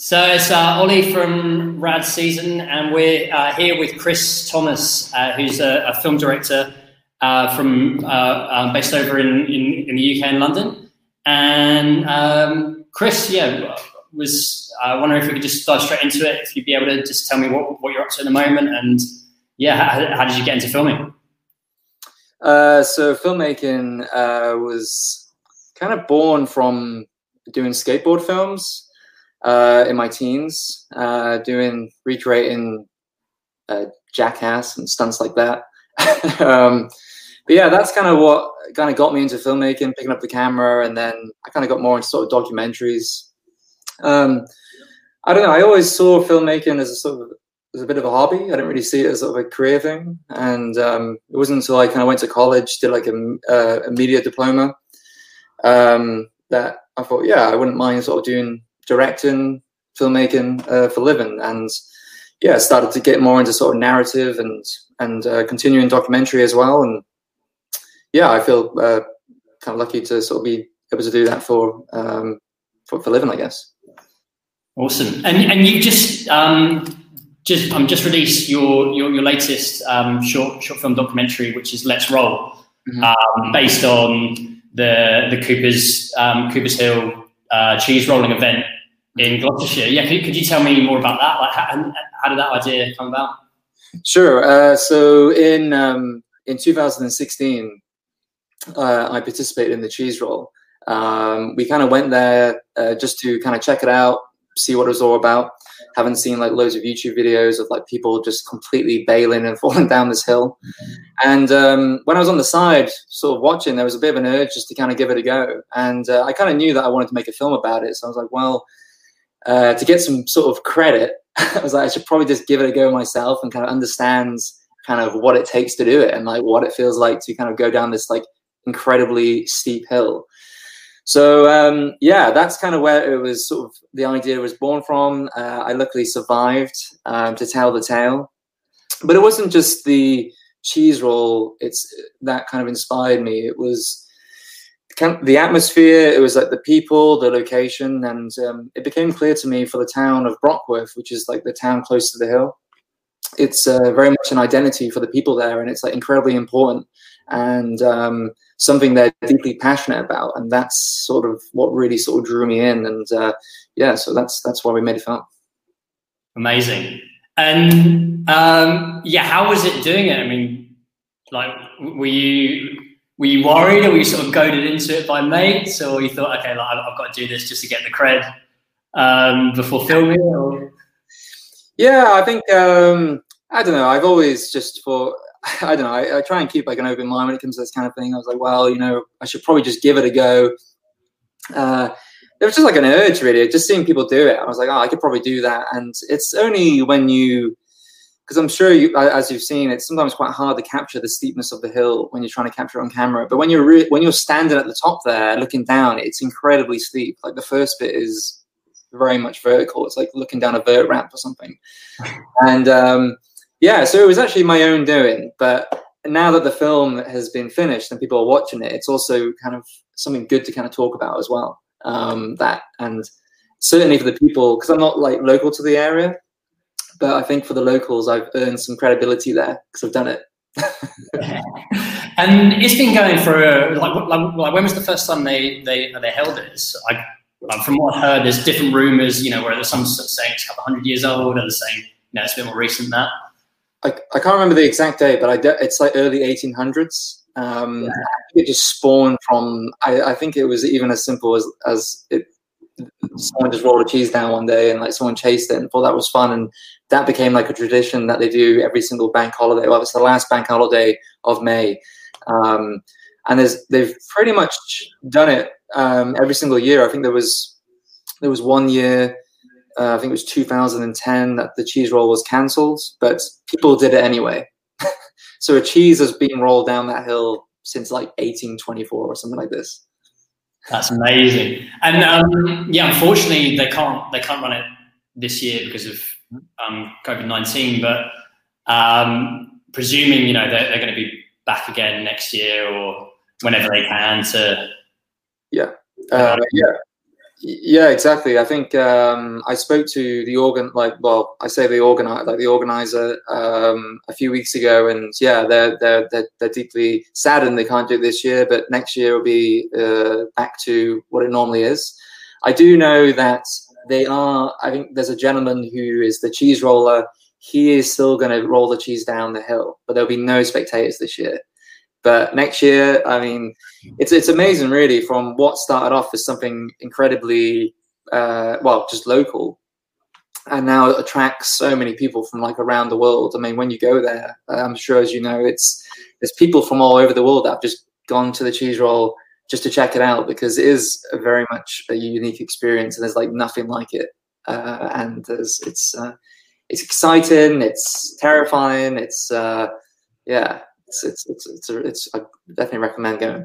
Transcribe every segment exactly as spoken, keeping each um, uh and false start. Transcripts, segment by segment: So it's uh, Ollie from Rad Season, and we're uh, here with Chris Thomas, uh, who's a, a film director uh, from uh, uh, based over in, in, in the U K in London. And um, Chris, yeah, was uh, wondering if we could just dive straight into it. If you'd be able to just tell me what, what you're up to at the moment, and yeah, how, how did you get into filming? Uh, so filmmaking uh, was kind of born from doing skateboard films uh, in my teens, uh, doing recreating uh, Jackass and stunts like that. um, but yeah, that's kind of what kind of got me into filmmaking, picking up the camera, and then I kind of got more into sort of documentaries. Um, I don't know. I always saw filmmaking as a sort of It was a bit of a hobby. I didn't really see it as sort of a career thing. And um, it wasn't until I kind of went to college, did like a, uh, a media diploma, um, that I thought, yeah, I wouldn't mind sort of doing directing, filmmaking uh, for living. And yeah, started to get more into sort of narrative and and uh, continuing documentary as well. And yeah, I feel uh, kind of lucky to sort of be able to do that for um, for, for living, I guess. Awesome. And and you just. Um... Just, um, just released your your, your latest um, short short film documentary, which is Let's Roll, mm-hmm. um, based on the the Cooper's um, Cooper's Hill uh, cheese rolling event in Gloucestershire. Yeah, could, could you tell me more about that? Like, how, how did that idea come about? Sure. Uh, so in um, in two thousand sixteen, uh, I participated in the cheese roll. Um, we kind of went there uh, just to kind of check it out, see what it was all about. Haven't seen like loads of YouTube videos of like people just completely bailing and falling down this hill. Mm-hmm. And um, when I was on the side sort of watching, there was a bit of an urge just to kind of give it a go. And uh, I kind of knew that I wanted to make a film about it. So I was like, well, uh, to get some sort of credit, I was like, I should probably just give it a go myself and kind of understand kind of what it takes to do it and like what it feels like to kind of go down this like incredibly steep hill. So, um, yeah, that's kind of where it was sort of the idea was born from. Uh, I luckily survived um, to tell the tale. But it wasn't just the cheese roll it's that kind of inspired me. It was kind of the atmosphere. It was like the people, the location. And um, it became clear to me for the town of Brockworth, which is like the town close to the hill. It's uh, very much an identity for the people there. And it's like incredibly important. And um, something they're deeply passionate about, and that's sort of what really sort of drew me in. And uh, yeah, so that's that's why we made a film. Amazing. And um, yeah, how was it doing it? I mean, like, were you were you worried, or were you sort of goaded into it by mates, or you thought, okay, like I've got to do this just to get the cred um, before filming? Or? Yeah, I think um, I don't know. I've always just thought. I don't know, I, I try and keep like an open mind when it comes to this kind of thing. I was like, well, you know, I should probably just give it a go. Uh, it was just like an urge, really, just seeing people do it. I was like, oh, I could probably do that. And it's only when you, because I'm sure you, as you've seen, it's sometimes quite hard to capture the steepness of the hill when you're trying to capture it on camera. But when you're, re- when you're standing at the top there looking down, it's incredibly steep. Like the first bit is very much vertical. It's like looking down a vert ramp or something. And, um, yeah, so it was actually my own doing, but now that the film has been finished and people are watching it, it's also kind of something good to kind of talk about as well. Um, that and certainly for the people, because I'm not like local to the area, but I think for the locals, I've earned some credibility there because I've done it. Yeah. And it's been going for a, like, like, like when was the first time they they they held it? I, like, from what I heard, there's different rumours, you know, where there's some saying it's a couple hundred years old, others saying no, it's a bit more recent than that. I, I can't remember the exact day, but I de- it's like early eighteen hundreds. Um, yeah. It just spawned from, I, I think it was even as simple as, as it, someone just rolled a cheese down one day and like someone chased it and thought that was fun. And that became like a tradition that they do every single bank holiday. Well, it's the last bank holiday of May. Um, and there's, they've pretty much done it um, every single year. I think there was, there was one year, Uh, I think it was two thousand ten that the cheese roll was cancelled, but people did it anyway. So a cheese has been rolled down that hill since like eighteen twenty-four or something like this. That's amazing. And um, yeah, unfortunately they can't they can't run it this year because of um, COVID nineteen. But um, presuming you know they're, they're going to be back again next year or whenever they can to. Yeah. Uh, yeah. Yeah, exactly. I think um, I spoke to the organ, like, well, I say the organizer, like the organizer, um, a few weeks ago, and yeah, they're they're they're, they're deeply saddened they can't do it this year, but next year will be uh, back to what it normally is. I do know that they are. I think there's a gentleman who is the cheese roller. He is still going to roll the cheese down the hill, but there'll be no spectators this year. But next year, I mean, it's it's amazing, really, from what started off as something incredibly, uh, well, just local, and now it attracts so many people from, like, around the world. I mean, when you go there, I'm sure, as you know, it's there's people from all over the world that have just gone to the cheese roll just to check it out, because it is a very much a unique experience, and there's, like, nothing like it. Uh, and there's, it's uh, it's exciting, it's terrifying, it's, uh, yeah. It's it's it's it's, a, it's I definitely recommend going.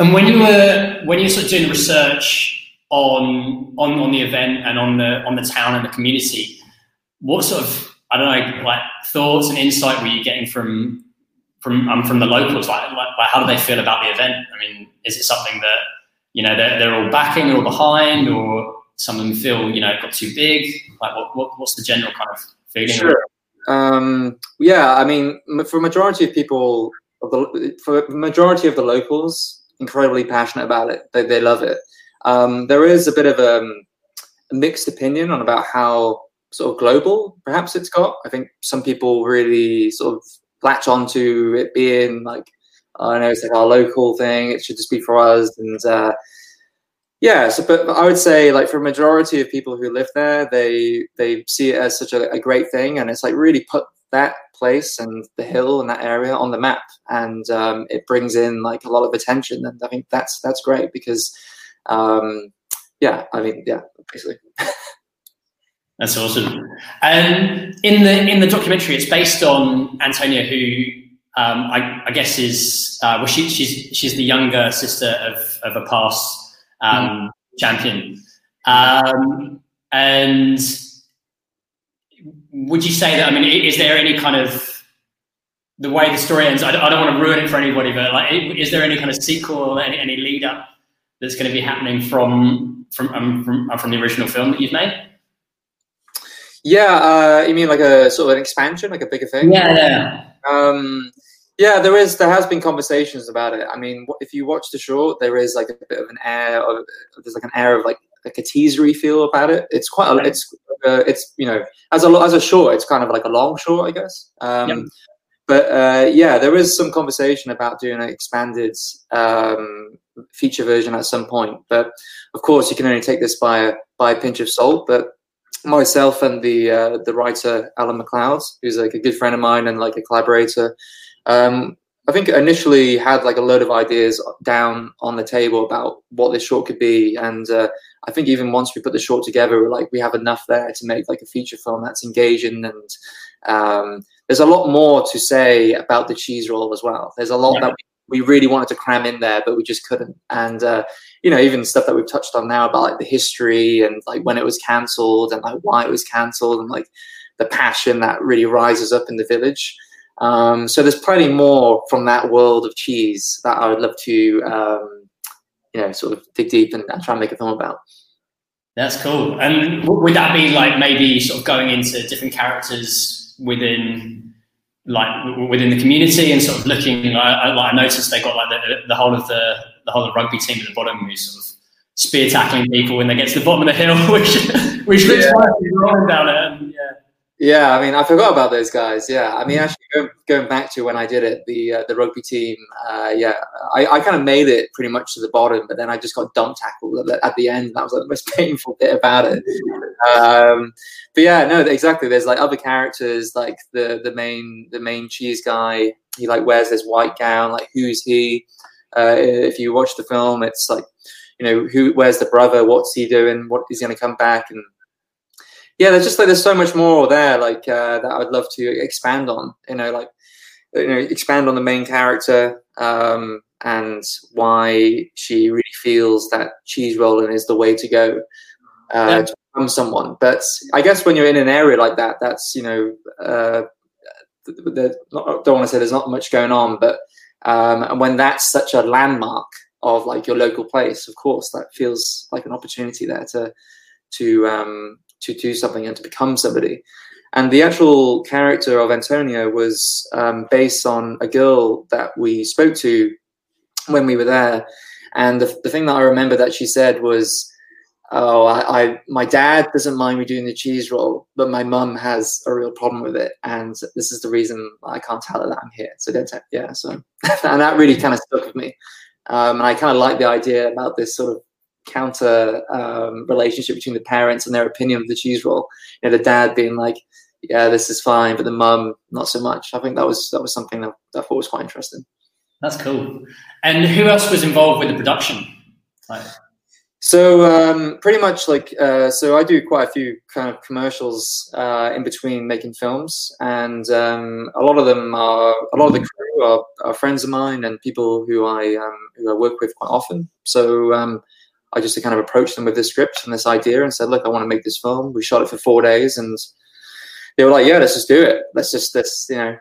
And when you were when you were sort of doing research on on on the event and on the on the town and the community, what sort of I don't know like thoughts and insight were you getting from from um, from the locals? Like, like like how do they feel about the event? I mean, is it something that you know they're they're all backing or behind, or some of them feel you know it got too big? Like what, what what's the general kind of feeling? Sure. Um, yeah, I mean, for majority of people, for majority of the locals, incredibly passionate about it. They they love it. Um, there is a bit of a, a mixed opinion on about how sort of global perhaps it's got. I think some people really sort of latch onto it being like, I know it's like our local thing. It should just be for us. And uh, yeah, so but I would say, like, for a majority of people who live there, they they see it as such a, a great thing, and it's like really put that place and the hill and that area on the map, and um, it brings in like a lot of attention, and I think that's that's great because, um, yeah, I mean, yeah, basically. That's awesome. And um, in the in the documentary, it's based on Antonia, who. Um, I, I guess is uh, well, she, she's she's the younger sister of, of a past um, mm-hmm. champion, um, and would you say that? I mean, is there any kind of the way the story ends? I, I don't want to ruin it for anybody, but like, is there any kind of sequel or any, any lead up that's going to be happening from from um, from, uh, from the original film that you've made? Yeah, uh, you mean like a sort of an expansion, like a bigger thing? Yeah, yeah. Um, yeah, there is. There has been conversations about it. I mean, if you watch the short, there is like a bit of an air. Of, there's like an air of like like a teasery feel about it. It's quite. A, it's uh, it's you know as a as a short, it's kind of like a long short, I guess. Um, yep. But uh, yeah, there is some conversation about doing an expanded um, feature version at some point. But of course, you can only take this by a, by a pinch of salt. But myself and the uh, the writer Alan McLeod, who's like a good friend of mine and like a collaborator, um, I think initially had like a load of ideas down on the table about what this short could be, and uh, I think even once we put the short together, we're like we have enough there to make like a feature film that's engaging, and um, there's a lot more to say about the cheese roll as well. There's a lot yeah. that we really wanted to cram in there, but we just couldn't, and. Uh, You know, even stuff that we've touched on now about like the history and like when it was cancelled and like why it was cancelled and like the passion that really rises up in the village. Um, so there's plenty more from that world of cheese that I would love to, um, you know, sort of dig deep and try and make a film about. That's cool. And would that be like maybe sort of going into different characters within, like within the community and sort of looking? I, I noticed they got like the, the whole of the. the whole of rugby team at the bottom who's sort of spear tackling people when they get to the bottom of the hill, which which looks yeah. like down it. Yeah. yeah, I mean, I forgot about those guys. Yeah, I mean, actually going, going back to when I did it, the uh, the rugby team, uh, yeah, I, I kind of made it pretty much to the bottom, but then I just got dump tackled at, at the end. That was like the most painful bit about it. Um, but yeah, no, exactly. There's like other characters, like the the main the main cheese guy. He like wears this white gown. Like, who's he? Uh, if you watch the film, it's like, you know, who, where's the brother? What's he doing? What is he going to come back? And yeah, there's just like, there's so much more there, like, uh, that I'd love to expand on, you know, like, you know, expand on the main character, um, and why she really feels that cheese rolling is the way to go, uh, yeah. to become someone. But I guess when you're in an area like that, that's, you know, uh, not, I don't want to say there's not much going on, but, Um, and when that's such a landmark of like your local place, of course, that feels like an opportunity there to to um, to do something and to become somebody. And the actual character of Antonia was um, based on a girl that we spoke to when we were there. And the, the thing that I remember that she said was, oh, I, I my dad doesn't mind me doing the cheese roll, but my mum has a real problem with it. And this is the reason I can't tell her that I'm here. So don't tell, yeah. So, and that really kind of stuck with me. Um, and I kind of like the idea about this sort of counter um, relationship between the parents and their opinion of the cheese roll. You know, the dad being like, yeah, this is fine, but the mum, not so much. I think that was that was something that, that I thought was quite interesting. That's cool. And who else was involved with the production? Like- So um, pretty much like, uh, so I do quite a few kind of commercials uh, in between making films, and um, a lot of them are, a lot of the crew are, are friends of mine and people who I um, who I work with quite often. So um, I just kind of approached them with this script and this idea and said, look, I want to make this film. We shot it for four days and they were like, yeah, let's just do it. Let's just, let's, you know,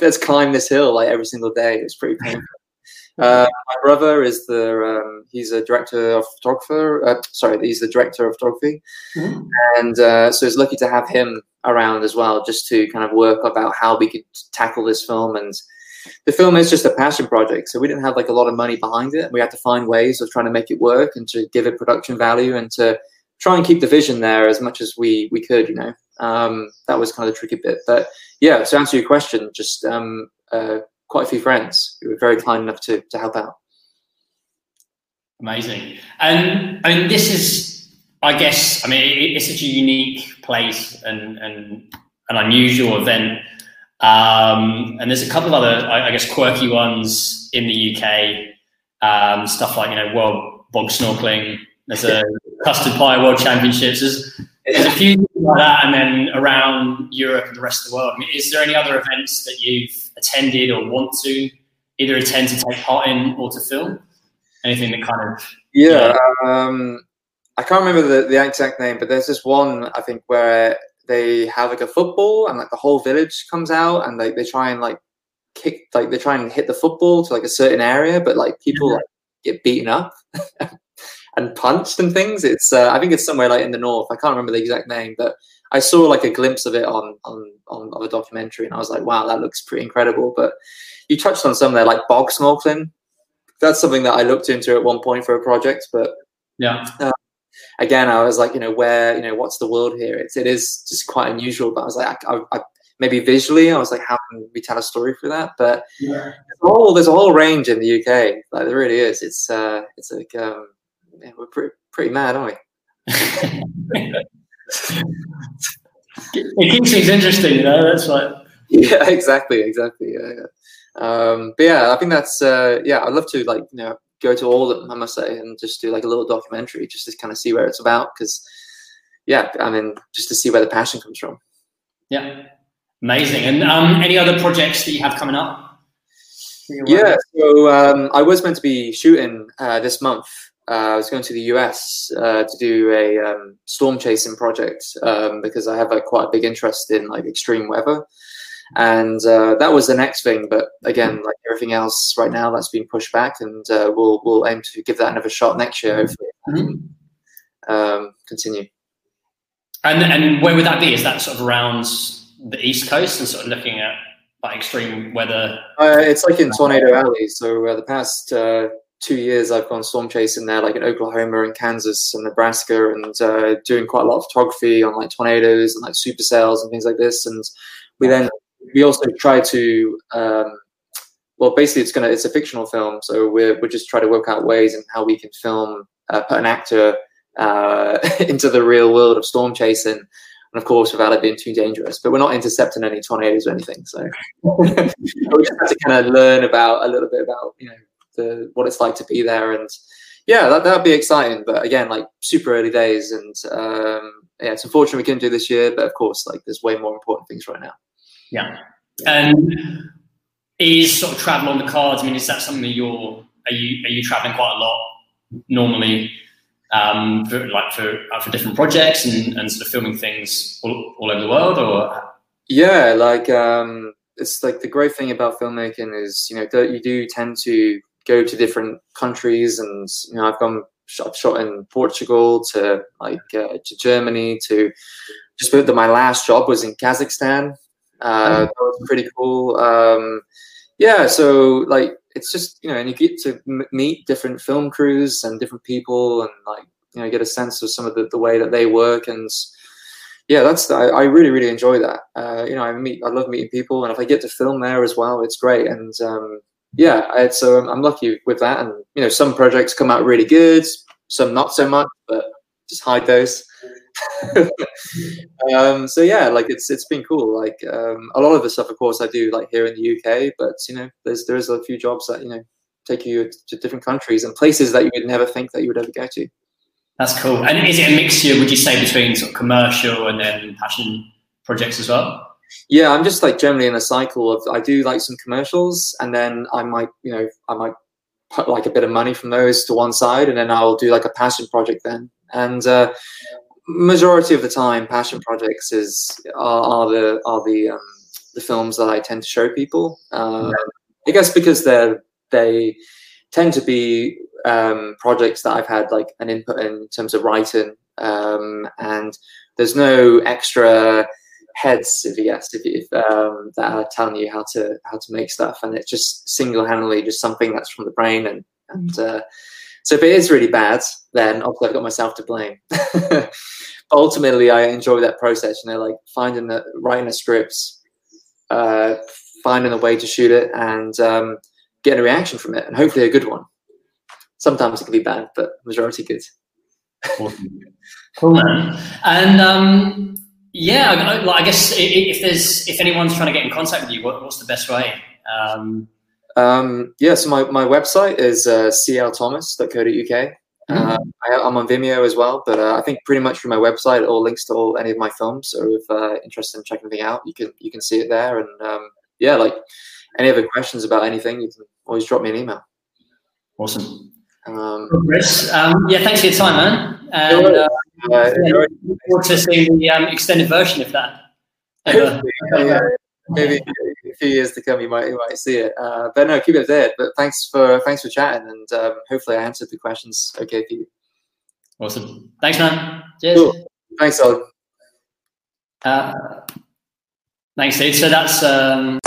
let's climb this hill like every single day. It's pretty painful. Uh, my brother is the, um, he's a director of photographer, uh, sorry, he's the director of photography. Mm-hmm. And uh, so it's lucky to have him around as well, just to kind of work about how we could tackle this film. And the film is just a passion project. So we didn't have like a lot of money behind it. We had to find ways of trying to make it work and to give it production value and to try and keep the vision there as much as we, we could, you know. Um, that was kind of the tricky bit. But yeah, to answer your question, just um, uh, quite a few friends who were very kind enough to, to help out. Amazing. And I mean, this is, I guess, I mean, it, it's such a unique place and, and an unusual event. Um, and there's a couple of other, I, I guess, quirky ones in the U K, um, stuff like, you know, world bog snorkeling. There's a custard pie world championships. There's, there's a few things like that. And then around Europe and the rest of the world. I mean, is there any other events that you've attended or want to either intend to take part in or to film? Anything that kind of... Yeah, you know? um, I can't remember the, the exact name, but there's this one, I think, where they have like a football and like the whole village comes out and like they try and like kick, like they try and hit the football to like a certain area, but like people yeah. like, get beaten up and punched and things. It's uh, I think it's somewhere like in the north. I can't remember the exact name, but I saw like a glimpse of it on, on, on a documentary and I was like, wow, that looks pretty incredible. But you touched on some there, like bog snorkeling. That's something that I looked into at one point for a project, but yeah. Uh, again, I was like, you know, where, you know, what's the world here? It's, it is just quite unusual, but I was like, I, I, maybe visually, I was like, how can we tell a story through that? But yeah. there's, a whole, there's a whole range in the U K. Like there really is. It's, uh, it's like, um, yeah, we're pretty, pretty mad, aren't we? It keeps things interesting, you know. That's right. Yeah, exactly, exactly. Yeah, yeah. Um, but yeah, I think that's uh, yeah. I'd love to like you know go to all of them, I must say, and just do like a little documentary just to kind of see where it's about. Because yeah, I mean, just to see where the passion comes from. Yeah, amazing. And um, any other projects that you have coming up? Yeah, so um, I was meant to be shooting uh, this month. Uh, I was going to the U S uh, to do a um, storm chasing project um, because I have like quite a big interest in like extreme weather, and uh, that was the next thing. But again, like everything else right now, that's been pushed back, and uh, we'll we'll aim to give that another shot next year. Hopefully, mm-hmm. um, continue. And and where would that be? Is that sort of around the East Coast and sort of looking at like extreme weather? Uh, it's like in Tornado Alley. So uh, the past. Uh, Two years I've gone storm chasing there, like in Oklahoma and Kansas and Nebraska, and uh, doing quite a lot of photography on like tornadoes and like supercells and things like this. And we then we also try to, um, well, basically it's gonna it's a fictional film, so we're we just try to work out ways and how we can film uh, put an actor uh, into the real world of storm chasing, and of course without it being too dangerous. But we're not intercepting any tornadoes or anything, so we just have to kind of learn about a little bit about you know. The, what it's like to be there, and yeah, that that'd be exciting. But again, like super early days, and um, yeah, it's unfortunate we couldn't do this year. But of course, like there's way more important things right now. Yeah, and um, is sort of travel on the cards? I mean, is that something that you're are you are you traveling quite a lot normally, um, for, like for for different projects and, and sort of filming things all, all over the world, or yeah, like um, it's like the great thing about filmmaking is you know you do tend to go to different countries, and you know, I've gone shot, shot in Portugal to like uh, to Germany to just build. That my last job was in Kazakhstan. Uh, that was pretty cool. Um, yeah, so like it's just, you know, and you get to m- meet different film crews and different people, and like, you know, get a sense of some of the, the way that they work. And yeah, that's the, I, I really really enjoy that. Uh, you know, I meet I love meeting people, and if I get to film there as well, it's great. And um, yeah, I, so I'm, I'm lucky with that. And you know, some projects come out really good, some not so much, but just hide those. um, so yeah, like it's it's been cool. Like um, a lot of the stuff, of course, I do like here in the U K, but you know, there's there's a few jobs that, you know, take you to different countries and places that you would never think that you would ever go to. That's cool. And is it a mixture, would you say, between sort of commercial and then passion projects as well? Yeah, I'm just like generally in a cycle of, I do like some commercials, and then I might, you know, I might put like a bit of money from those to one side, and then I'll do like a passion project then. And uh, majority of the time, passion projects is are, are the are the um, the films that I tend to show people. Um, I guess because they're they tend to be um projects that I've had like an input in, in terms of writing, um and there's no extra heads, if you guess, if, if um that are telling you how to how to make stuff, and it's just single-handedly just something that's from the brain. And and uh so if it is really bad, then obviously I've got myself to blame. But ultimately I enjoy that process, you know, like finding the writing the scripts, uh finding a way to shoot it, and um get a reaction from it, and hopefully a good one. Sometimes it can be bad, but majority good. Awesome. Cool, man. And um, yeah, I, I guess if there's if anyone's trying to get in contact with you, what, what's the best way? Um, um, yeah, so my, my website is uh, c l thomas dot co dot u k. Mm-hmm. Uh, I, I'm on Vimeo as well, but uh, I think pretty much from my website, it all links to all any of my films. So if uh, interested in checking anything out, you can you can see it there. And um, yeah, like any other questions about anything, you can always drop me an email. Awesome. Um, Chris, um, yeah, thanks for your time, man. And uh, uh, yeah, look forward to seeing the um, extended version of that. Ever. Yeah, yeah. Maybe a few years to come, you might you might see it. Uh, but no, keep it there. But thanks for thanks for chatting, and um, hopefully I answered the questions okay for you. Awesome. Thanks, man. Cheers. Cool. Thanks, Alan. Uh, thanks, dude. So that's. Um